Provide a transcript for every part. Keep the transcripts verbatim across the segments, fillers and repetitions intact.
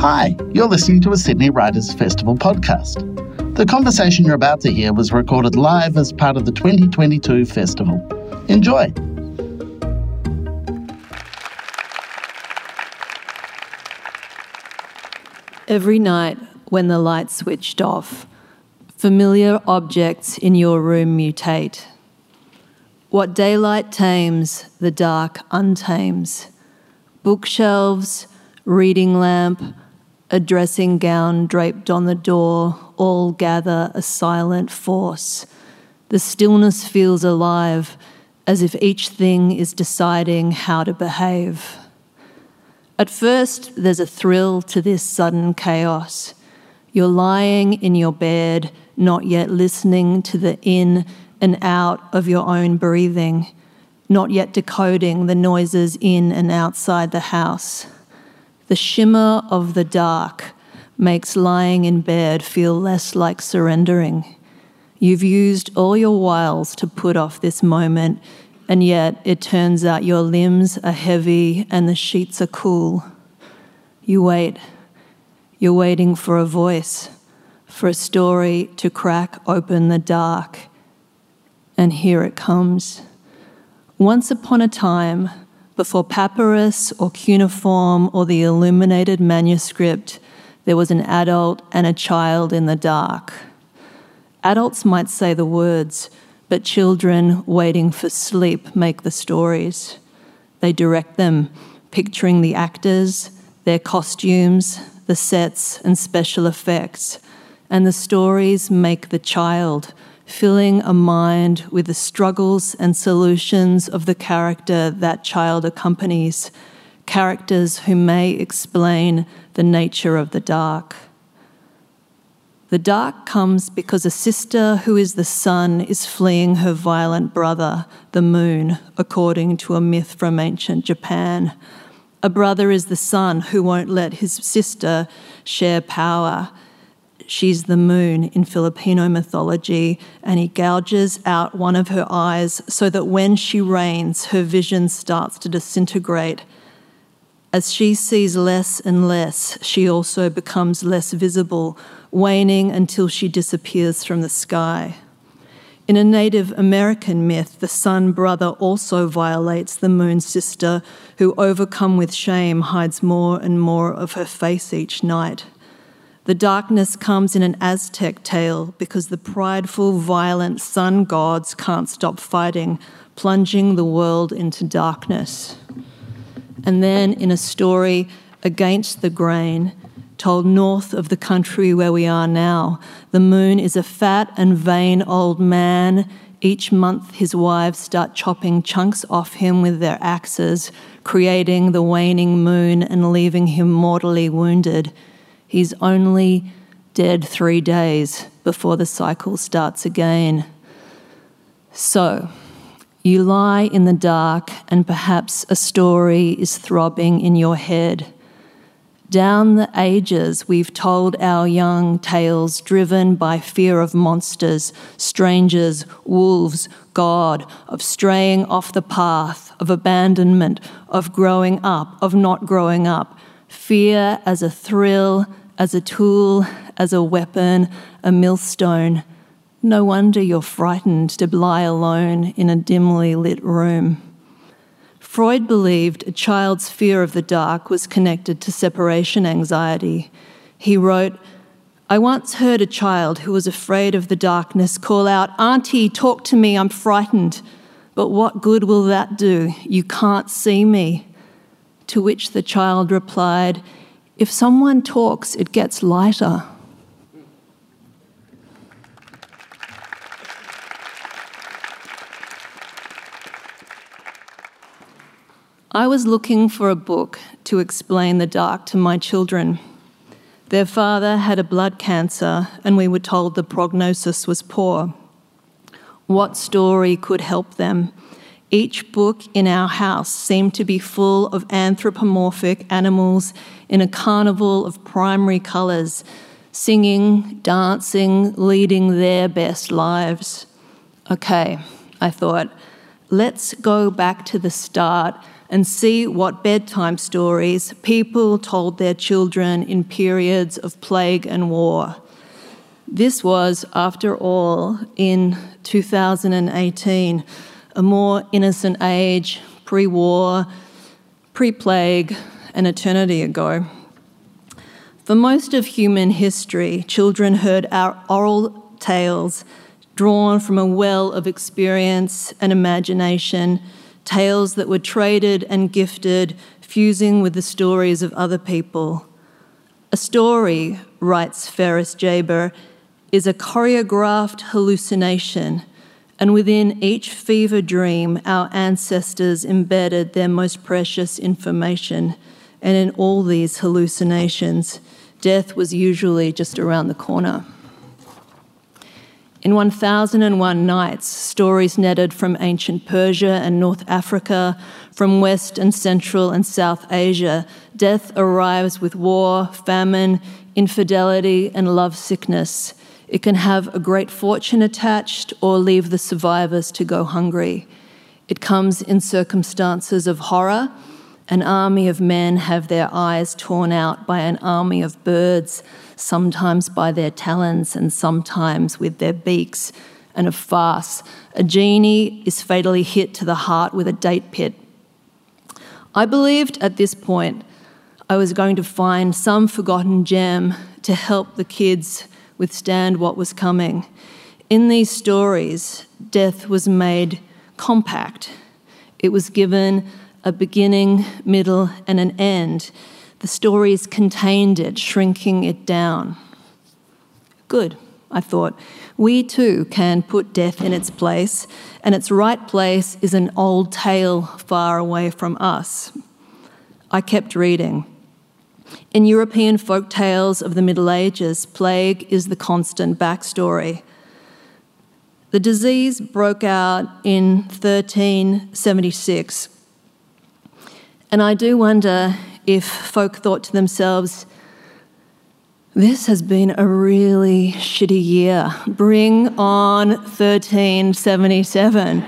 Hi, you're listening to a Sydney Writers' Festival podcast. The conversation you're about to hear was recorded live as part of the twenty twenty-two festival. Enjoy. Every night when the light switched off, familiar objects in your room mutate. What daylight tames, the dark untames. Bookshelves, reading lamp, a dressing gown draped on the door, all gather a silent force. The stillness feels alive, as if each thing is deciding how to behave. At first, there's a thrill to this sudden chaos. You're lying in your bed, not yet listening to the in and out of your own breathing, not yet decoding the noises in and outside the house. The shimmer of the dark makes lying in bed feel less like surrendering. You've used all your wiles to put off this moment, and yet it turns out your limbs are heavy and the sheets are cool. You wait. You're waiting for a voice, for a story to crack open the dark. And here it comes. Once upon a time, before papyrus or cuneiform or the illuminated manuscript, there was an adult and a child in the dark. Adults might say the words, but children waiting for sleep make the stories. They direct them, picturing the actors, their costumes, the sets and special effects, and the stories make the child, filling a mind with the struggles and solutions of the character that child accompanies, characters who may explain the nature of the dark. The dark comes because a sister who is the sun is fleeing her violent brother, the moon, according to a myth from ancient Japan. A brother is the sun who won't let his sister share power. She's the moon in Filipino mythology, and he gouges out one of her eyes so that when she rains, her vision starts to disintegrate. As she sees less and less, she also becomes less visible, waning until she disappears from the sky. In a Native American myth, the sun brother also violates the moon sister, who, overcome with shame, hides more and more of her face each night. The darkness comes in an Aztec tale because the prideful, violent sun gods can't stop fighting, plunging the world into darkness. And then in a story against the grain, told north of the country where we are now, the moon is a fat and vain old man. Each month his wives start chopping chunks off him with their axes, creating the waning moon and leaving him mortally wounded. He's only dead three days before the cycle starts again. So, you lie in the dark and perhaps a story is throbbing in your head. Down the ages, we've told our young tales driven by fear of monsters, strangers, wolves, God, of straying off the path, of abandonment, of growing up, of not growing up. Fear as a thrill, as a tool, as a weapon, a millstone. No wonder you're frightened to lie alone in a dimly lit room. Freud believed a child's fear of the dark was connected to separation anxiety. He wrote, "I once heard a child who was afraid of the darkness call out, 'Auntie, talk to me, I'm frightened.' But what good will that do? You can't see me." To which the child replied, "If someone talks, it gets lighter." I was looking for a book to explain the dark to my children. Their father had a blood cancer, and we were told the prognosis was poor. What story could help them? Each book in our house seemed to be full of anthropomorphic animals in a carnival of primary colours, singing, dancing, leading their best lives. Okay, I thought, let's go back to the start and see what bedtime stories people told their children in periods of plague and war. This was, after all, in two thousand eighteen, a more innocent age, pre-war, pre-plague, an eternity ago. For most of human history, children heard our oral tales drawn from a well of experience and imagination, tales that were traded and gifted, fusing with the stories of other people. A story, writes Ferris Jabr, is a choreographed hallucination, and within each fever dream, our ancestors embedded their most precious information. And in all these hallucinations, death was usually just around the corner. In one thousand one Nights, stories netted from ancient Persia and North Africa, from West and Central and South Asia, death arrives with war, famine, infidelity, and love sickness. It can have a great fortune attached or leave the survivors to go hungry. It comes in circumstances of horror. An army of men have their eyes torn out by an army of birds, sometimes by their talons and sometimes with their beaks, and a farce. A genie is fatally hit to the heart with a date pit. I believed at this point I was going to find some forgotten gem to help the kids withstand what was coming. In these stories, death was made compact. It was given a beginning, middle, and an end. The stories contained it, shrinking it down. Good, I thought. We too can put death in its place, and its right place is an old tale far away from us. I kept reading. In European folk tales of the Middle Ages, plague is the constant backstory. The disease broke out in thirteen seventy-six. And I do wonder if folk thought to themselves, this has been a really shitty year. Bring on thirteen seventy-seven.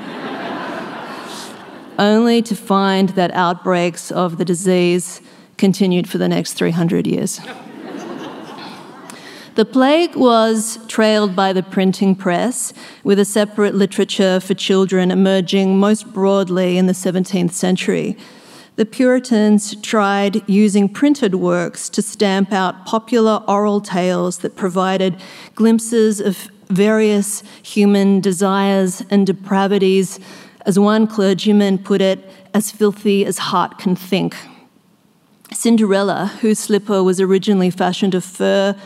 Only to find that outbreaks of the disease continued for the next three hundred years. The plague was trailed by the printing press, with a separate literature for children emerging most broadly in the seventeenth century. The Puritans tried using printed works to stamp out popular oral tales that provided glimpses of various human desires and depravities, as one clergyman put it, as filthy as heart can think. Cinderella, whose slipper was originally fashioned of fur,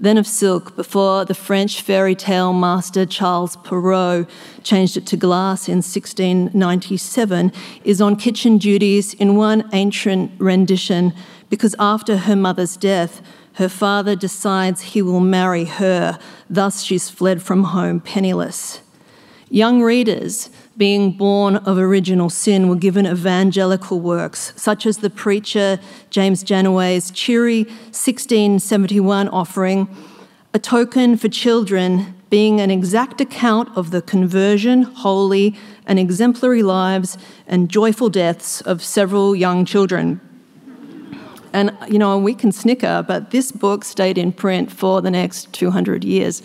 then of silk, before the French fairy tale master Charles Perrault changed it to glass in sixteen ninety-seven, is on kitchen duties in one ancient rendition because after her mother's death, her father decides he will marry her. Thus, she's fled from home penniless. Young readers, being born of original sin, were given evangelical works, such as the preacher James Janaway's cheery sixteen seventy-one offering, a token for children being an exact account of the conversion, holy and exemplary lives and joyful deaths of several young children. And, you know, we can snicker, but this book stayed in print for the next two hundred years.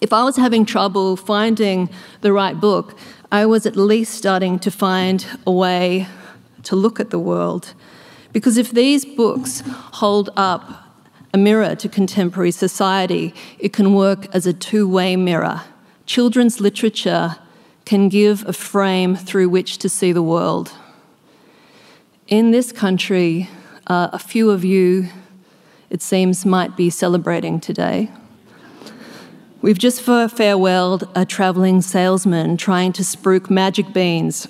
If I was having trouble finding the right book, I was at least starting to find a way to look at the world. Because if these books hold up a mirror to contemporary society, it can work as a two-way mirror. Children's literature can give a frame through which to see the world. In this country, uh, a few of you, it seems, might be celebrating today. We've just farewelled a travelling salesman trying to spruik magic beans.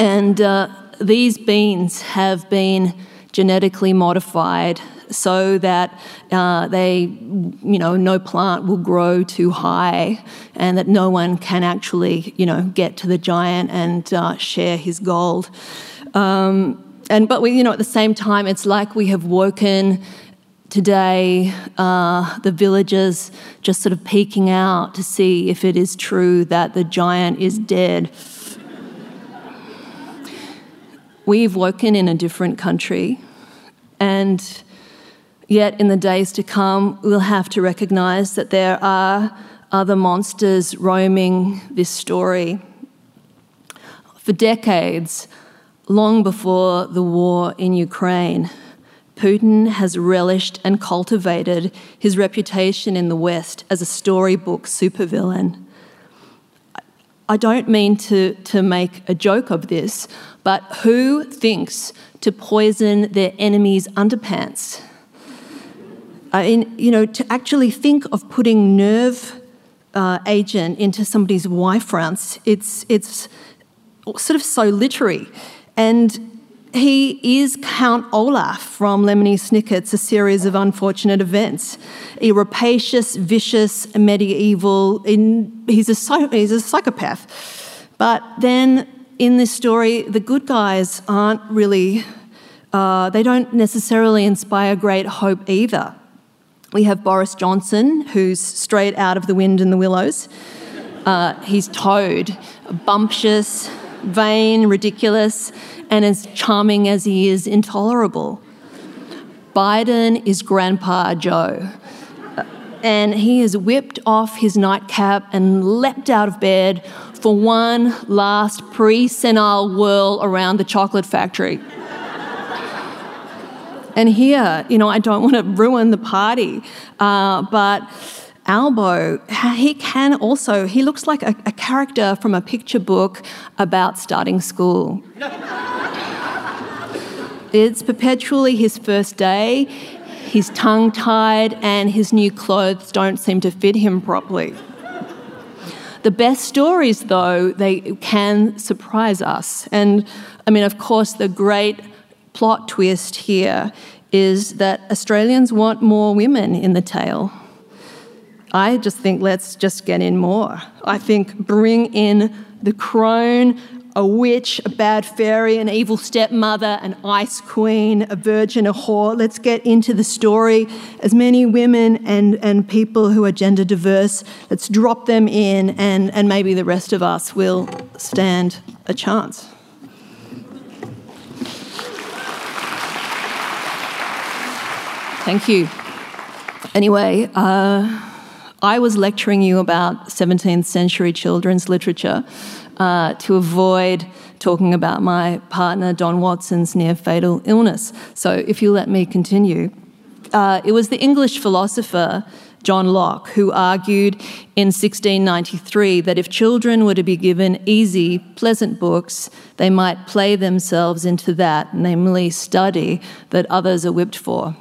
And uh, these beans have been genetically modified so that uh, they, you know, no plant will grow too high and that no one can actually, you know, get to the giant and uh, share his gold. Um, and but, we, you know, at the same time, it's like we have woken today, uh, the villagers just sort of peeking out to see if it is true that the giant is dead. We've woken in a different country, and yet in the days to come, we'll have to recognise that there are other monsters roaming this story. For decades, long before the war in Ukraine, Putin has relished and cultivated his reputation in the West as a storybook supervillain. I don't mean to, to make a joke of this, but who thinks to poison their enemy's underpants? I mean, you know, to actually think of putting nerve uh, agent into somebody's wife runs, it's it's sort of so literary. And he is Count Olaf from Lemony Snicket's A Series of Unfortunate Events. A rapacious, vicious, medieval, in, he's, a, he's a psychopath. But then in this story, the good guys aren't really, uh, they don't necessarily inspire great hope either. We have Boris Johnson, who's straight out of The Wind in the Willows. Uh, he's Toad, bumptious, vain, ridiculous, and as charming as he is intolerable. Biden is Grandpa Joe, and he has whipped off his nightcap and leapt out of bed for one last pre-senile whirl around the chocolate factory. And here, you know, I don't want to ruin the party, uh, but Albo, he can also, he looks like a, a character from a picture book about starting school. It's perpetually his first day, he's tongue-tied, and his new clothes don't seem to fit him properly. The best stories, though, they can surprise us. And, I mean, of course, the great plot twist here is that Australians want more women in the tale. I just think let's just get in more. I think bring in the crone, a witch, a bad fairy, an evil stepmother, an ice queen, a virgin, a whore. Let's get into the story. As many women and, and people who are gender diverse, let's drop them in, and, and maybe the rest of us will stand a chance. Thank you. Anyway, uh, I was lecturing you about seventeenth century children's literature uh, to avoid talking about my partner Don Watson's near-fatal illness. So if you let me continue. Uh, it was the English philosopher John Locke who argued in sixteen ninety-three that if children were to be given easy, pleasant books, they might play themselves into that, namely study, that others are whipped for.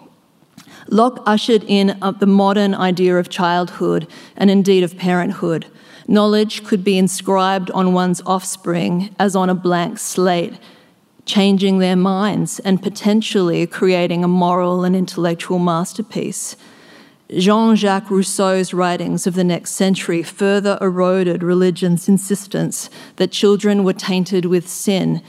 Locke ushered in uh, the modern idea of childhood and indeed of parenthood. Knowledge could be inscribed on one's offspring as on a blank slate, changing their minds and potentially creating a moral and intellectual masterpiece. Jean-Jacques Rousseau's writings of the next century further eroded religion's insistence that children were tainted with sin.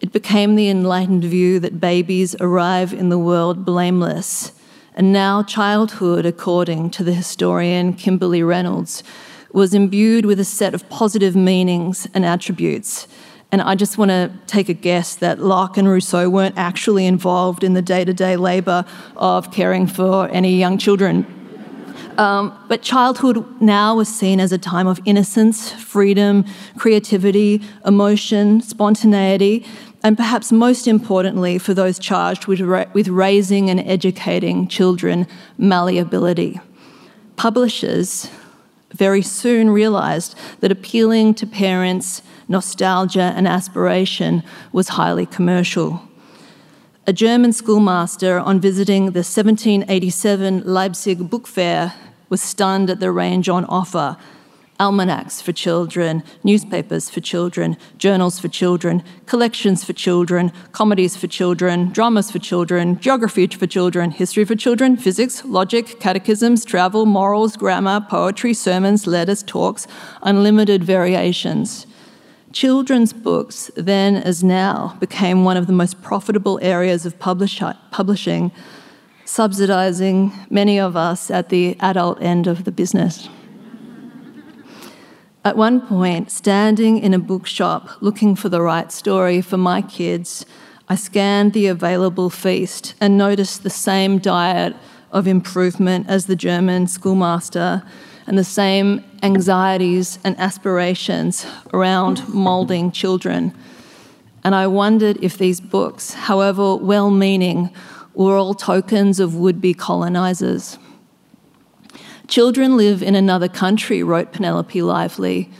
It became the enlightened view that babies arrive in the world blameless. And now childhood, according to the historian Kimberly Reynolds, was imbued with a set of positive meanings and attributes. And I just want to take a guess that Locke and Rousseau weren't actually involved in the day-to-day labour of caring for any young children. Um, but childhood now was seen as a time of innocence, freedom, creativity, emotion, spontaneity, and perhaps most importantly for those charged with, ra- with raising and educating children, malleability. Publishers very soon realised that appealing to parents' nostalgia and aspiration was highly commercial. A German schoolmaster, on visiting the seventeen eighty-seven Leipzig Book Fair, was stunned at the range on offer. Almanacs for children, newspapers for children, journals for children, collections for children, comedies for children, dramas for children, geography for children, history for children, physics, logic, catechisms, travel, morals, grammar, poetry, sermons, letters, talks, unlimited variations. Children's books, then as now, became one of the most profitable areas of publish- publishing, subsidising many of us at the adult end of the business. At one point, standing in a bookshop looking for the right story for my kids, I scanned the available feast and noticed the same diet of improvement as the German schoolmaster and the same anxieties and aspirations around moulding children. And I wondered if these books, however well-meaning, were all tokens of would-be colonisers. Children live in another country, wrote Penelope Lively,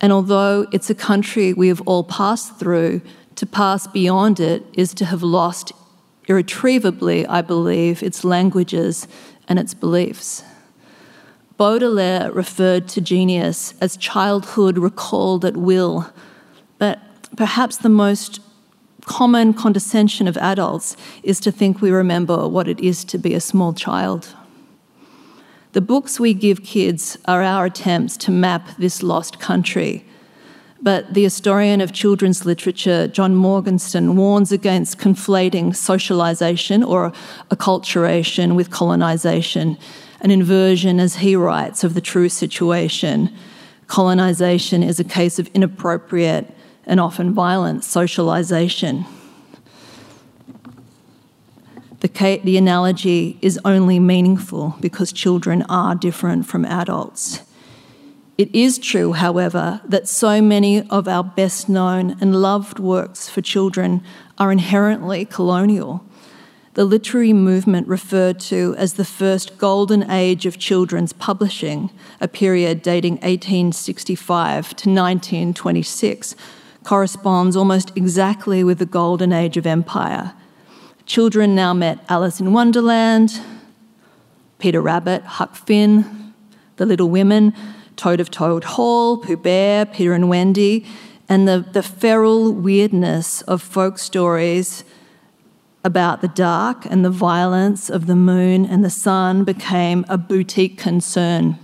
and although it's a country we have all passed through, to pass beyond it is to have lost irretrievably, I believe, its languages and its beliefs. Baudelaire referred to genius as childhood recalled at will, but perhaps the most common condescension of adults is to think we remember what it is to be a small child. The books we give kids are our attempts to map this lost country. But the historian of children's literature, John Morgenstern, warns against conflating socialisation or acculturation with colonisation, an inversion, as he writes, of the true situation. Colonisation is a case of inappropriate and often violent socialisation. The, the analogy is only meaningful because children are different from adults. It is true, however, that so many of our best known and loved works for children are inherently colonial. The literary movement referred to as the first golden age of children's publishing, a period dating eighteen sixty-five to nineteen twenty-six, corresponds almost exactly with the golden age of empire. Children now met Alice in Wonderland, Peter Rabbit, Huck Finn, The Little Women, Toad of Toad Hall, Pooh Bear, Peter and Wendy, and the, the feral weirdness of folk stories about the dark and the violence of the moon and the sun became a boutique concern.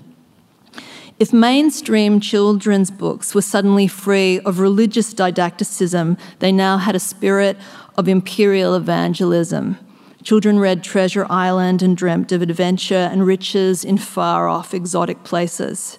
If mainstream children's books were suddenly free of religious didacticism, they now had a spirit of imperial evangelism. Children read Treasure Island and dreamt of adventure and riches in far-off exotic places.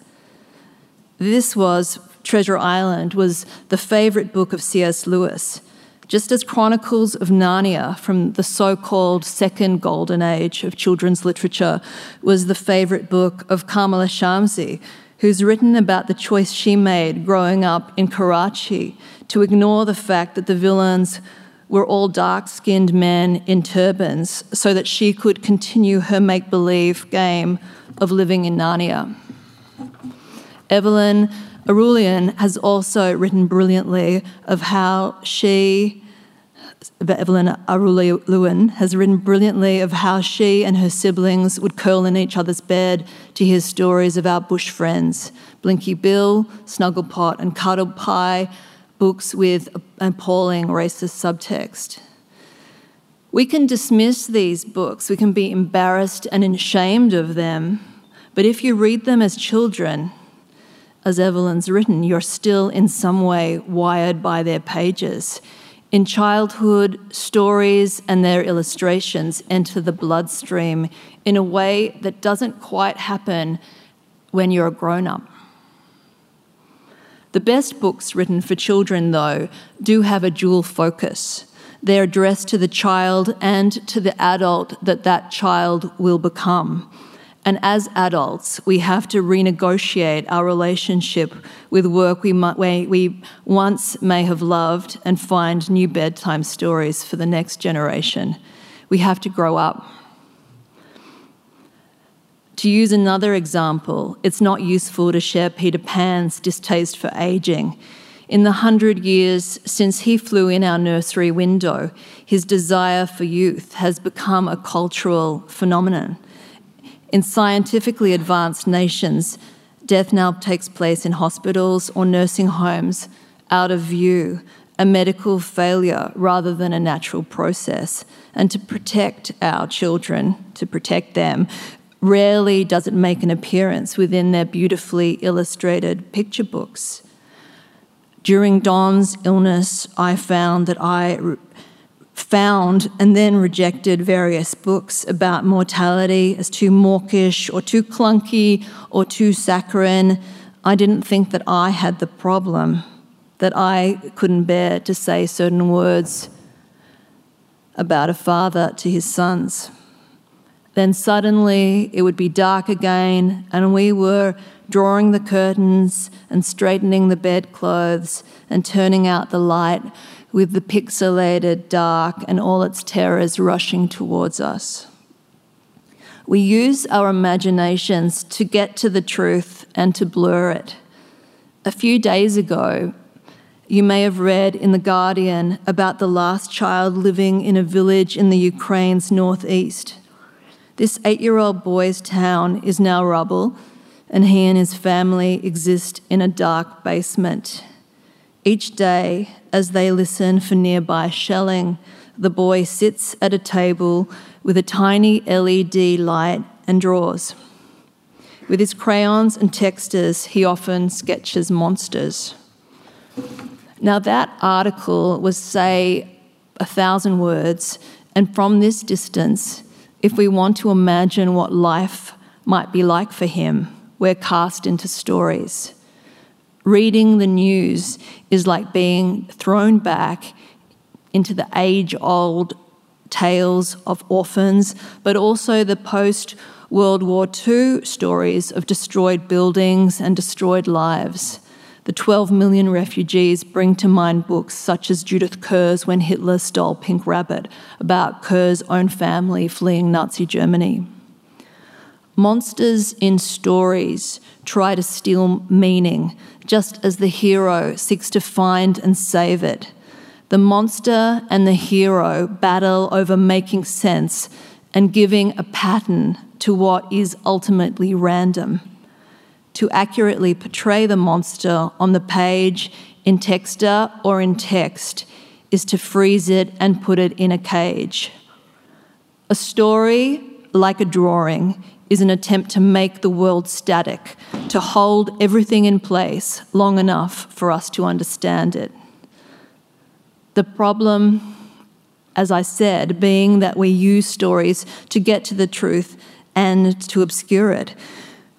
This was, Treasure Island was the favourite book of C S Lewis, just as Chronicles of Narnia from the so-called second golden age of children's literature was the favourite book of Kamala Shamsi, who's written about the choice she made growing up in Karachi to ignore the fact that the villains were all dark-skinned men in turbans so that she could continue her make-believe game of living in Narnia. Evelyn Araluen has also written brilliantly of how she, Evelyn Araluen has written brilliantly of how she and her siblings would curl in each other's bed to hear stories of our bush friends, Blinky Bill, Snugglepot and Cuddle Pie, books with appalling racist subtext. We can dismiss these books, we can be embarrassed and ashamed of them, but if you read them as children, as Evelyn's written, you're still in some way wired by their pages. In childhood, stories and their illustrations enter the bloodstream in a way that doesn't quite happen when you're a grown-up. The best books written for children, though, do have a dual focus. They're addressed to the child and to the adult that that child will become. And as adults, we have to renegotiate our relationship with work we, mu- we once may have loved and find new bedtime stories for the next generation. We have to grow up. To use another example, it's not useful to share Peter Pan's distaste for ageing. In the hundred years since he flew in our nursery window, his desire for youth has become a cultural phenomenon. In scientifically advanced nations, death now takes place in hospitals or nursing homes, out of view, a medical failure rather than a natural process. And to protect our children, to protect them, rarely does it make an appearance within their beautifully illustrated picture books. During Don's illness, I found that I re- found and then rejected various books about mortality as too mawkish or too clunky or too saccharine. I didn't think that I had the problem, that I couldn't bear to say certain words about a father to his sons. Then suddenly it would be dark again, and we were drawing the curtains and straightening the bedclothes and turning out the light with the pixelated dark and all its terrors rushing towards us. We use our imaginations to get to the truth and to blur it. A few days ago, you may have read in The Guardian about the last child living in a village in the Ukraine's northeast. This eight-year-old boy's town is now rubble, and he and his family exist in a dark basement. Each day, as they listen for nearby shelling, the boy sits at a table with a tiny L E D light and draws. With his crayons and textures, he often sketches monsters. Now that article was, say, a thousand words, and from this distance, if we want to imagine what life might be like for him, we're cast into stories. Reading the news is like being thrown back into the age-old tales of orphans, but also the post-World War Two stories of destroyed buildings and destroyed lives. The twelve million refugees bring to mind books such as Judith Kerr's When Hitler Stole Pink Rabbit, about Kerr's own family fleeing Nazi Germany. Monsters in stories try to steal meaning, just as the hero seeks to find and save it. The monster and the hero battle over making sense and giving a pattern to what is ultimately random. To accurately portray the monster on the page, in texture or in text, is to freeze it and put it in a cage. A story, like a drawing, is an attempt to make the world static, to hold everything in place long enough for us to understand it. The problem, as I said, being that we use stories to get to the truth and to obscure it.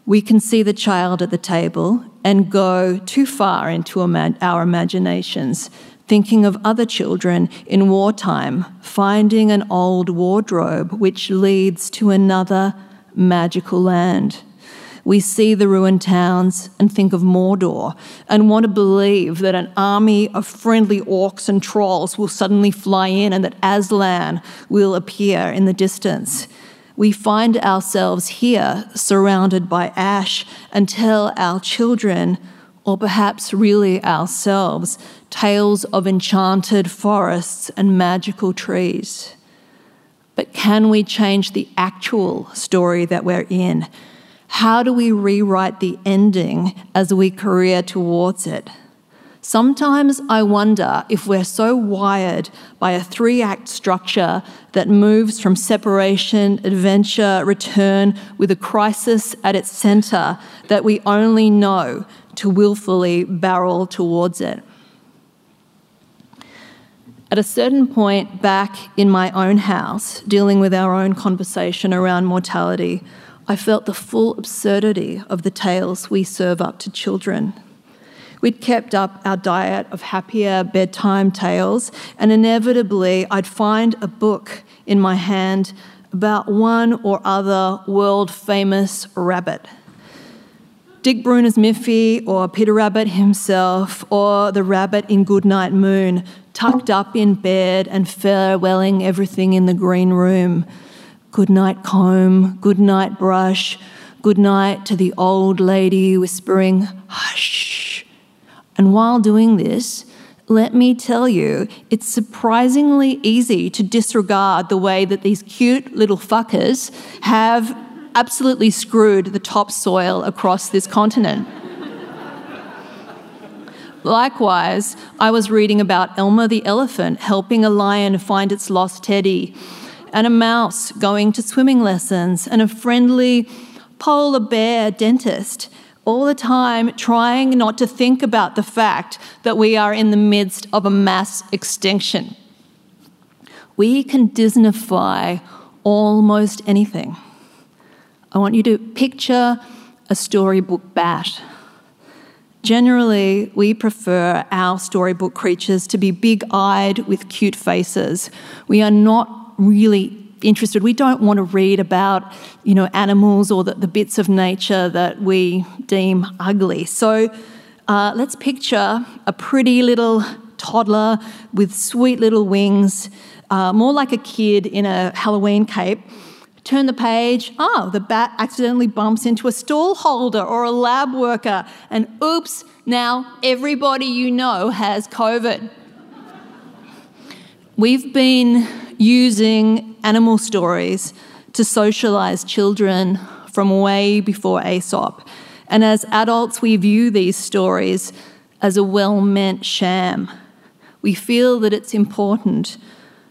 We can see the child at the table and go too far into our imaginations, thinking of other children in wartime, finding an old wardrobe which leads to another magical land. We see the ruined towns and think of Mordor and want to believe that an army of friendly orcs and trolls will suddenly fly in and that Aslan will appear in the distance. We find ourselves here surrounded by ash and tell our children, or perhaps really ourselves, tales of enchanted forests and magical trees. But can we change the actual story that we're in? How do we rewrite the ending as we career towards it? Sometimes I wonder if we're so wired by a three-act structure that moves from separation, adventure, return, with a crisis at its centre, that we only know to willfully barrel towards it. At a certain point back in my own house, dealing with our own conversation around mortality, I felt the full absurdity of the tales we serve up to children. We'd kept up our diet of happier bedtime tales, and inevitably I'd find a book in my hand about one or other world-famous rabbit. Dick Bruner's Miffy, or Peter Rabbit himself, or the rabbit in Goodnight Moon, tucked up in bed and farewelling everything in the green room. Goodnight comb, goodnight brush, goodnight to the old lady whispering, hush. And while doing this, let me tell you, it's surprisingly easy to disregard the way that these cute little fuckers have absolutely screwed the topsoil across this continent. Likewise, I was reading about Elmer the elephant helping a lion find its lost teddy, and a mouse going to swimming lessons, and a friendly polar bear dentist, all the time trying not to think about the fact that we are in the midst of a mass extinction. We can Disneyfy almost anything. I want you to picture a storybook bat. Generally, we prefer our storybook creatures to be big-eyed with cute faces. We are not really interested. We don't want to read about, you know, animals or the, the bits of nature that we deem ugly. So uh, let's picture a pretty little toddler with sweet little wings, uh, more like a kid in a Halloween cape. Turn the page, oh, the bat accidentally bumps into a stall holder or a lab worker, and oops, now everybody you know has COVID. We've been using animal stories to socialise children from way before Aesop, and as adults we view these stories as a well-meant sham. We feel that it's important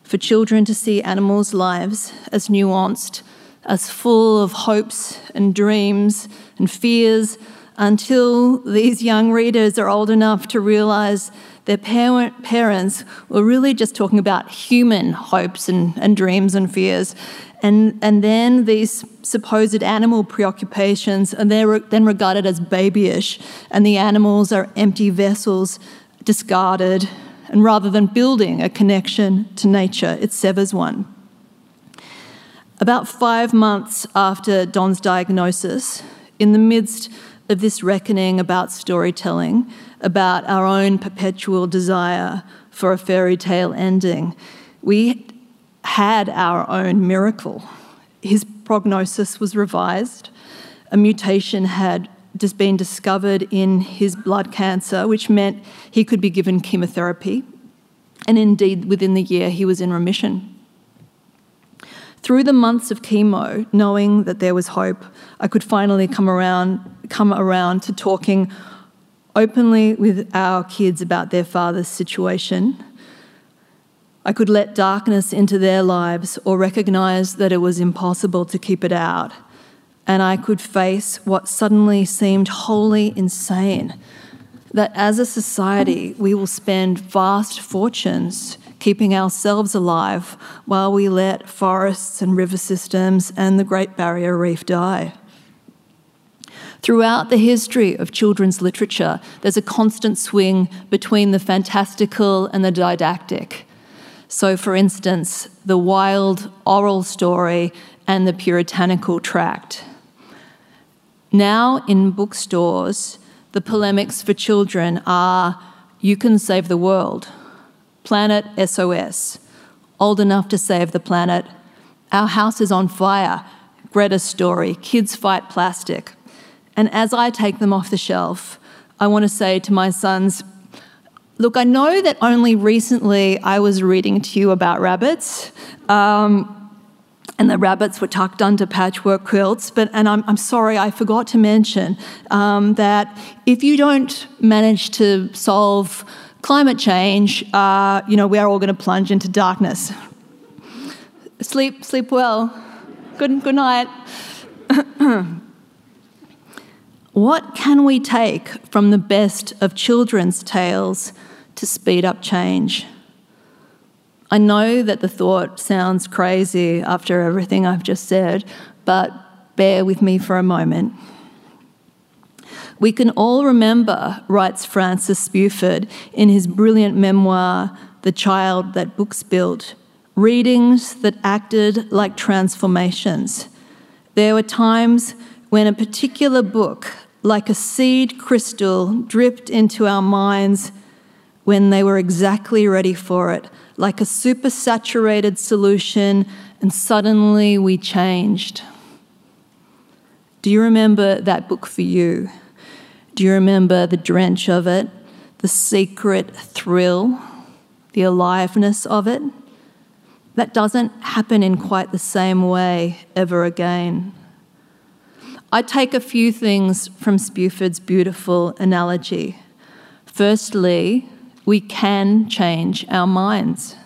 for children to see animals' lives as nuanced, as full of hopes and dreams and fears, until these young readers are old enough to realise their parent, parents were really just talking about human hopes and, and dreams and fears. And, and then these supposed animal preoccupations are they're then regarded as babyish, and the animals are empty vessels, discarded, and rather than building a connection to nature, it severs one. About five months after Don's diagnosis, in the midst of this reckoning about storytelling, about our own perpetual desire for a fairy tale ending, we had our own miracle. His prognosis was revised. A mutation had just been discovered in his blood cancer, which meant he could be given chemotherapy. And indeed, within the year, he was in remission. Through the months of chemo, knowing that there was hope, I could finally come around, come around to talking openly with our kids about their father's situation. I could let darkness into their lives or recognise that it was impossible to keep it out. And I could face what suddenly seemed wholly insane, that as a society we will spend vast fortunes keeping ourselves alive while we let forests and river systems and the Great Barrier Reef die. Throughout the history of children's literature, there's a constant swing between the fantastical and the didactic. So, for instance, the wild oral story and the puritanical tract. Now in bookstores, the polemics for children are You Can Save the World, Planet S O S, Old Enough to Save the Planet, Our House is on Fire, Greta's Story, Kids Fight Plastic. And as I take them off the shelf, I want to say to my sons, look, I know that only recently I was reading to you about rabbits, um, and the rabbits were tucked under patchwork quilts, but and I'm, I'm sorry I forgot to mention um, that if you don't manage to solve climate change, uh, you know, we're all going to plunge into darkness. Sleep, sleep well. Good, good night. What can we take from the best of children's tales to speed up change? I know that the thought sounds crazy after everything I've just said, but bear with me for a moment. We can all remember, writes Francis Spufford in his brilliant memoir, The Child That Books Built, readings that acted like transformations. There were times when a particular book, like a seed crystal, dripped into our minds when they were exactly ready for it, like a supersaturated solution, and suddenly we changed. Do you remember that book for you? Do you remember the drench of it, the secret thrill, the aliveness of it? That doesn't happen in quite the same way ever again. I take a few things from Spufford's beautiful analogy. Firstly, we can change our minds.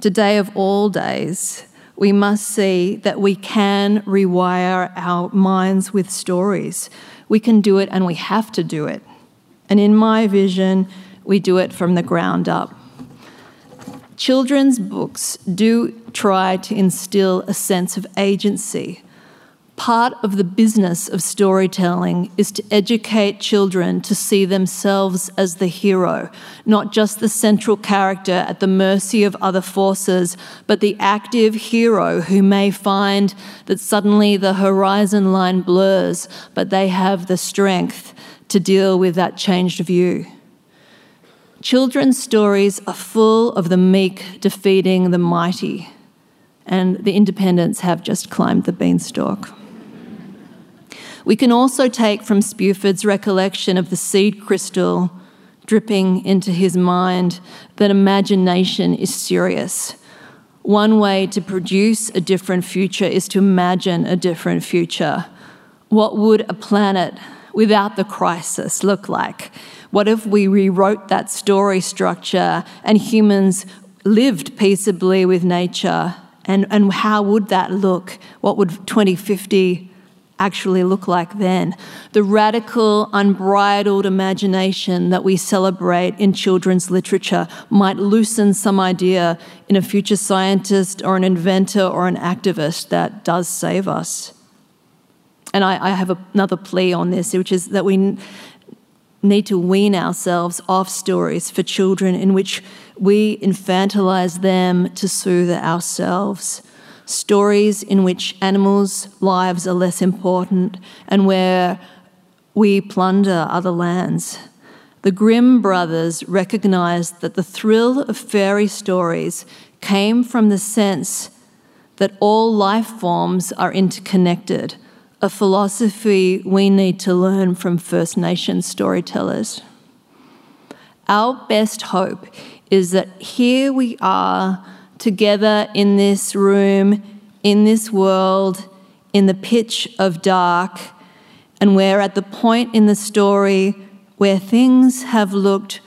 Today of all days, we must see that we can rewire our minds with stories. We can do it and we have to do it. And in my vision, we do it from the ground up. Children's books do try to instill a sense of agency, Part of the business of storytelling is to educate children to see themselves as the hero, not just the central character at the mercy of other forces, but the active hero who may find that suddenly the horizon line blurs, but they have the strength to deal with that changed view. Children's stories are full of the meek defeating the mighty, and the independents have just climbed the beanstalk. We can also take from Spufford's recollection of the seed crystal dripping into his mind that imagination is serious. One way to produce a different future is to imagine a different future. What would a planet without the crisis look like? What if we rewrote that story structure and humans lived peaceably with nature? And, and how would that look? What would twenty fifty actually look like then? The radical, unbridled imagination that we celebrate in children's literature might loosen some idea in a future scientist or an inventor or an activist that does save us. And I, I have a, another plea on this, which is that we need to wean ourselves off stories for children in which we infantilize them to soothe ourselves. Stories in which animals' lives are less important and where we plunder other lands. The Grimm brothers recognized that the thrill of fairy stories came from the sense that all life forms are interconnected, a philosophy we need to learn from First Nations storytellers. Our best hope is that here we are together in this room, in this world, in the pitch of dark, and we're at the point in the story where things have looked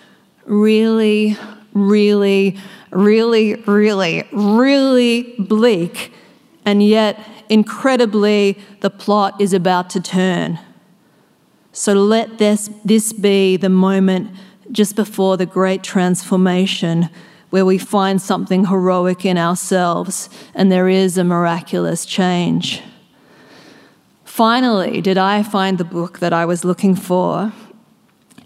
really, really, really, really, really bleak, and yet, incredibly, the plot is about to turn. So let this, this be the moment just before the great transformation, where we find something heroic in ourselves and there is a miraculous change. Finally, did I find the book that I was looking for?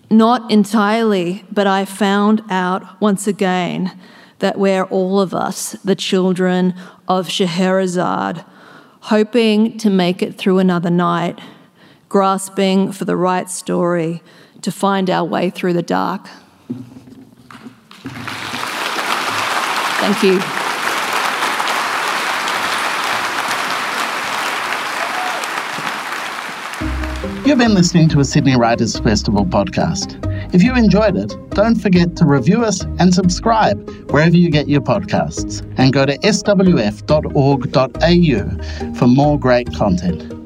Not entirely, but I found out once again that we're all of us, the children of Scheherazade, hoping to make it through another night, grasping for the right story to find our way through the dark. Thank you. You've been listening to a Sydney Writers' Festival podcast. If you enjoyed it, don't forget to review us and subscribe wherever you get your podcasts, and go to s w f dot org dot a u for more great content.